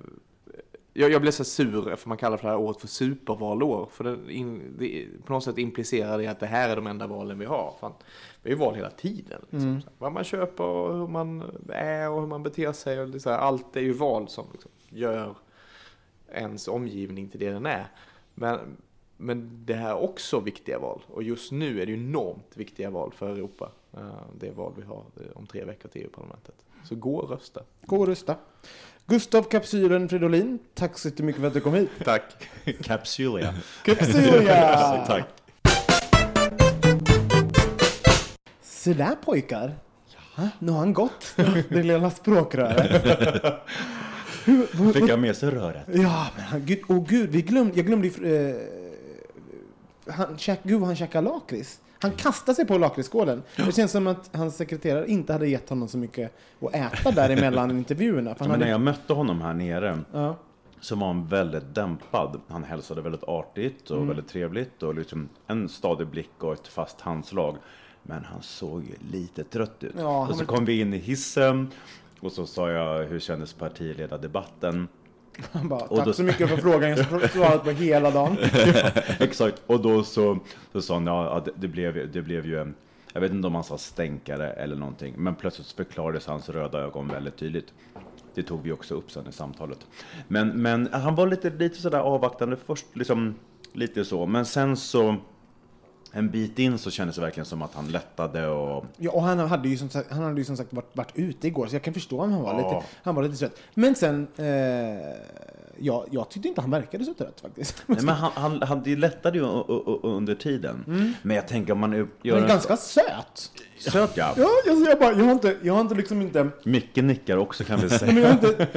jag, jag blev så sur, för man kallar för det här året för supervalår. För det, in, det, på något sätt implicerar det att det här är de enda valen vi har. Fan, vi har ju val hela tiden. Liksom. Mm. Så, vad man köper och hur man är och hur man beter sig. Och det, så här, allt är ju val som liksom, gör ens omgivning till det den är. Men, men det här är också viktiga val. Och just nu är det ju enormt viktiga val för Europa. Det val vi har om tre veckor till E U-parlamentet. Så gå och rösta. Gå och rösta. Gustav Kapsylen Fridolin, tack så mycket för att du kom hit. Tack. Kapsylia. Kapsylia. Tack. Så där pojkar. Ja, nu har han gått. Det lilla språkröret. Fick jag med sig röret? Ja, men han, gud, oh gud, vi glömde, jag glömde ju... Eh, han, käk, gud, han käkar lakrits. Han kastade sig på lakritskålen. Det känns som att hans sekreterare inte hade gett honom så mycket att äta däremellan intervjuerna. För han hade... När jag mötte honom här nere ja. Så var han väldigt dämpad. Han hälsade väldigt artigt och mm. väldigt trevligt. Och liksom en stadig blick och ett fast handslag. Men han såg ju lite trött ut. Ja, han... Och så kom vi in i hissen. Och så sa jag, hur kändes partiledardebatten? Han bara, tack då... så mycket för frågan, jag har svarat på hela dagen. Exakt, och då så, så sa han, ja det blev, det blev ju en, jag vet inte om han sa stänkare eller någonting. Men plötsligt förklarades hans röda ögon väldigt tydligt. Det tog vi också upp sen i samtalet. Men, men han var lite, lite sådär avvaktande först, liksom lite så. Men sen så... En bit in så kändes det verkligen som att han lättade och... Ja, och han hade ju som sagt, han hade ju som sagt varit, varit ute igår. Så jag kan förstå om han var ja. lite, han var lite trött. Men sen eh, jag, jag tyckte inte han verkade så trött faktiskt. Nej, men han, han, han det lättade ju under tiden. Mm. Men jag tänker om man gör han är en... ganska söt. Söt ja. Ja, jag, jag bara jag har inte jag har inte liksom inte Micke nickar också kan vi säga. Men jag har inte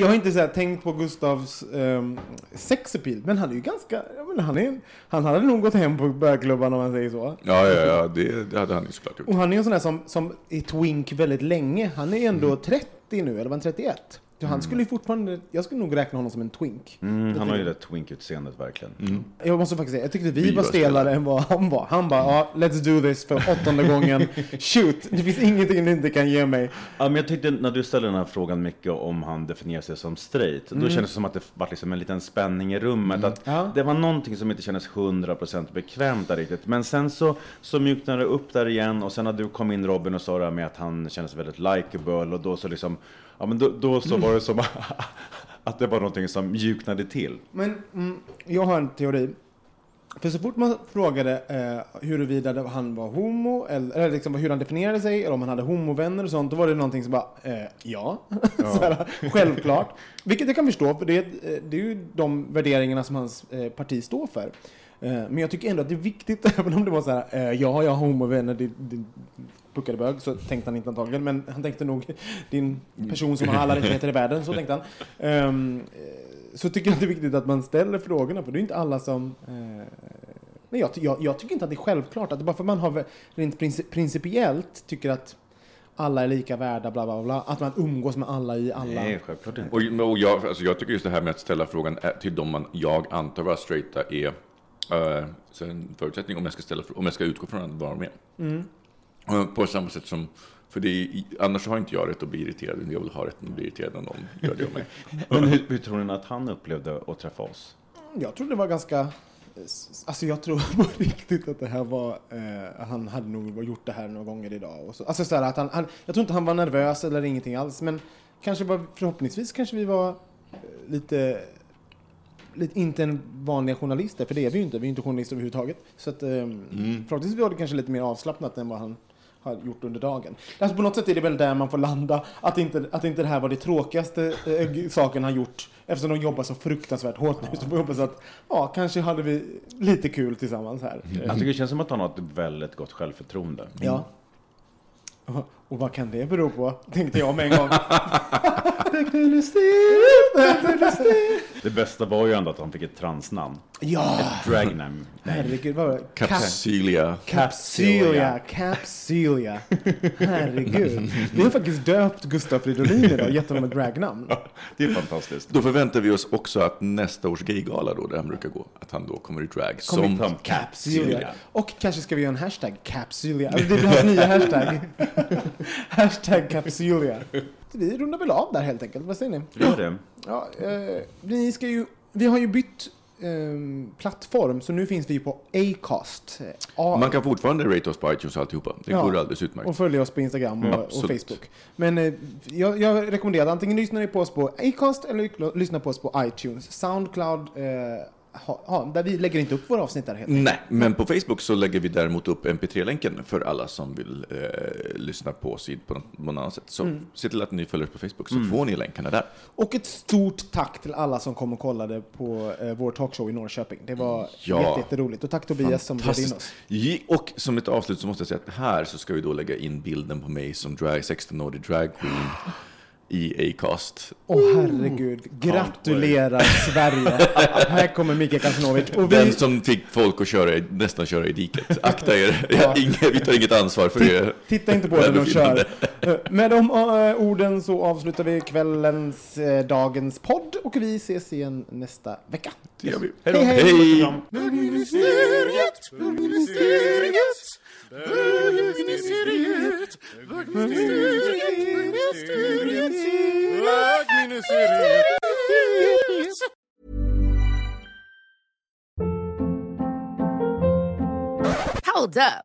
jag har inte så här, tänkt på Gustavs um, sexappeal, men han är ju ganska menar, han är han hade nog gått hem på bögklubban om man säger så. Ja ja ja, det, det hade han ju såklart gjort. Och han är ju en sån där som som är twink väldigt länge. Han är ändå mm. trettio nu eller var han trettioett. Mm. Han skulle ju fortfarande, jag skulle nog räkna honom som en twink. Mm, han har ju det twink-utseendet verkligen. Mm. Jag måste faktiskt säga, jag tyckte vi, vi var stelare än vad han var. Han bara, ja, mm. ah, let's do this för åttonde gången. Shoot, det finns ingenting du inte kan ge mig. Ja, men jag tyckte när du ställde den här frågan mycket om han definierar sig som straight. Mm. Då kändes det som att det var liksom en liten spänning i rummet. Mm. Att ja. Det var någonting som inte kändes hundra procent bekvämt där riktigt. Men sen så, så mjuknade det upp där igen. Och sen när du kom in Robin och sa det här med att han kändes väldigt likeable. Och då så liksom... Ja, men då, då så var det som att det var någonting som mjuknade till. Men mm, jag har en teori. För så fort man frågade eh, huruvida han var homo eller, eller liksom hur han definierade sig eller om han hade homovänner och sånt, då var det någonting som bara, eh, ja, ja. Såhär, självklart. Vilket jag kan förstå, för det, det är ju de värderingarna som hans eh, parti står för. Eh, men jag tycker ändå att det är viktigt, även om det var så här, eh, ja, jag har homovänner, det, det puckade så tänkte han inte antagligen, men han tänkte nog din person som har alla rättigheter i världen, så tänkte han. Um, så tycker jag att det är viktigt att man ställer frågorna, för det är inte alla som... Uh, nej, jag, jag, jag tycker inte att det är självklart, att bara för man har rent princi- principiellt tycker att alla är lika värda, bla bla bla, att man umgås med alla i alla. Nej, självklart inte. Och, och jag, alltså, jag tycker just det här med att ställa frågan till dem man, jag antar vara straighta är uh, så en förutsättning om jag ska, ställa, om jag ska utgå från att vara med. Mm. På samma sätt som, för det är, annars har inte jag rätt att bli irriterad. Jag vill ha rätt att bli irriterad när någon gör det om mig. Men hur, hur tror ni att han upplevde att träffa oss? Jag tror det var ganska, alltså jag tror på riktigt att det här var, eh, han hade nog gjort det här några gånger idag. Och så. Alltså så här att han, han, jag tror inte han var nervös eller ingenting alls. Men kanske var, förhoppningsvis kanske vi var lite... Lite, inte en vanliga journalister, för det är vi ju inte. Vi är inte journalister överhuvudtaget. Så att, eh, mm. förhoppningsvis var det kanske lite mer avslappnat än vad han har gjort under dagen. Alltså på något sätt är det väl där man får landa. Att inte, att inte det här var det tråkigaste eh, saken han gjort. Eftersom de jobbar så fruktansvärt hårt nu. Så får jag hoppas att ja, kanske hade vi lite kul tillsammans här. Mm. Jag tycker det känns som att han har ett väldigt gott självförtroende. Mm. Ja. Och vad kan det bero på? Tänkte jag med en gång. Det bästa var ju ändå att han fick ett transnamn. Ja. Ett dragnamn. Herregud, vad var det? Capsilia. Capsilia. Capsilia. Herregud. Vi har faktiskt döpt Gustav Fridolin idag och gett honom ett dragnamn. Det är fantastiskt. Då förväntar vi oss också att nästa års gaygala då, där han brukar gå, att han då kommer i drag som Capsilia. Capsilia. Och kanske ska vi göra en hashtag Capsilia. Det blir hans nya hashtag. Hashtag Capsilia. Vi rundar väl av där helt enkelt. Vad säger ni? Gör det. Ja, eh, vi, ska ju, vi har ju bytt eh, plattform, så nu finns vi på Acast. A- Man kan fortfarande rate oss på iTunes och alltihopa. Det ja, går alldeles utmärkt. Och följa oss på Instagram och, mm, och Facebook. Men eh, jag, jag rekommenderar antingen lyssnar ni på oss på Acast eller lyssnar på oss på iTunes. Soundcloud... Eh, Ja, där vi lägger inte upp våra avsnitt där helt. Nej, men på Facebook så lägger vi däremot upp M P tre-länken för alla som vill eh, lyssna på oss på något annat sätt. Så mm. se till att ni följer oss på Facebook så mm. får ni länkarna där. Och ett stort tack till alla som kom och kollade på eh, vår talkshow i Norrköping. Det var ja. jätte, jätteroligt. Och tack Tobias som bjöd in oss. Och som ett avslut så måste jag säga att här så ska vi då lägga in bilden på mig som drag, sexton-årig drag queen i Acast. Åh oh, herregud, gratulerar Sverige. Här kommer Micke Kasanowicz. Och vi... Den som fick folk att köra, nästan köra i diket. Akta er, ja. inga, vi tar inget ansvar för T- er. Titta inte på den och kör. Med de uh, orden så avslutar vi kvällens, uh, dagens podd. Och vi ses igen nästa vecka. Det gör vi. Hej hej. Bögministeriet, Bögministeriet. Hold up.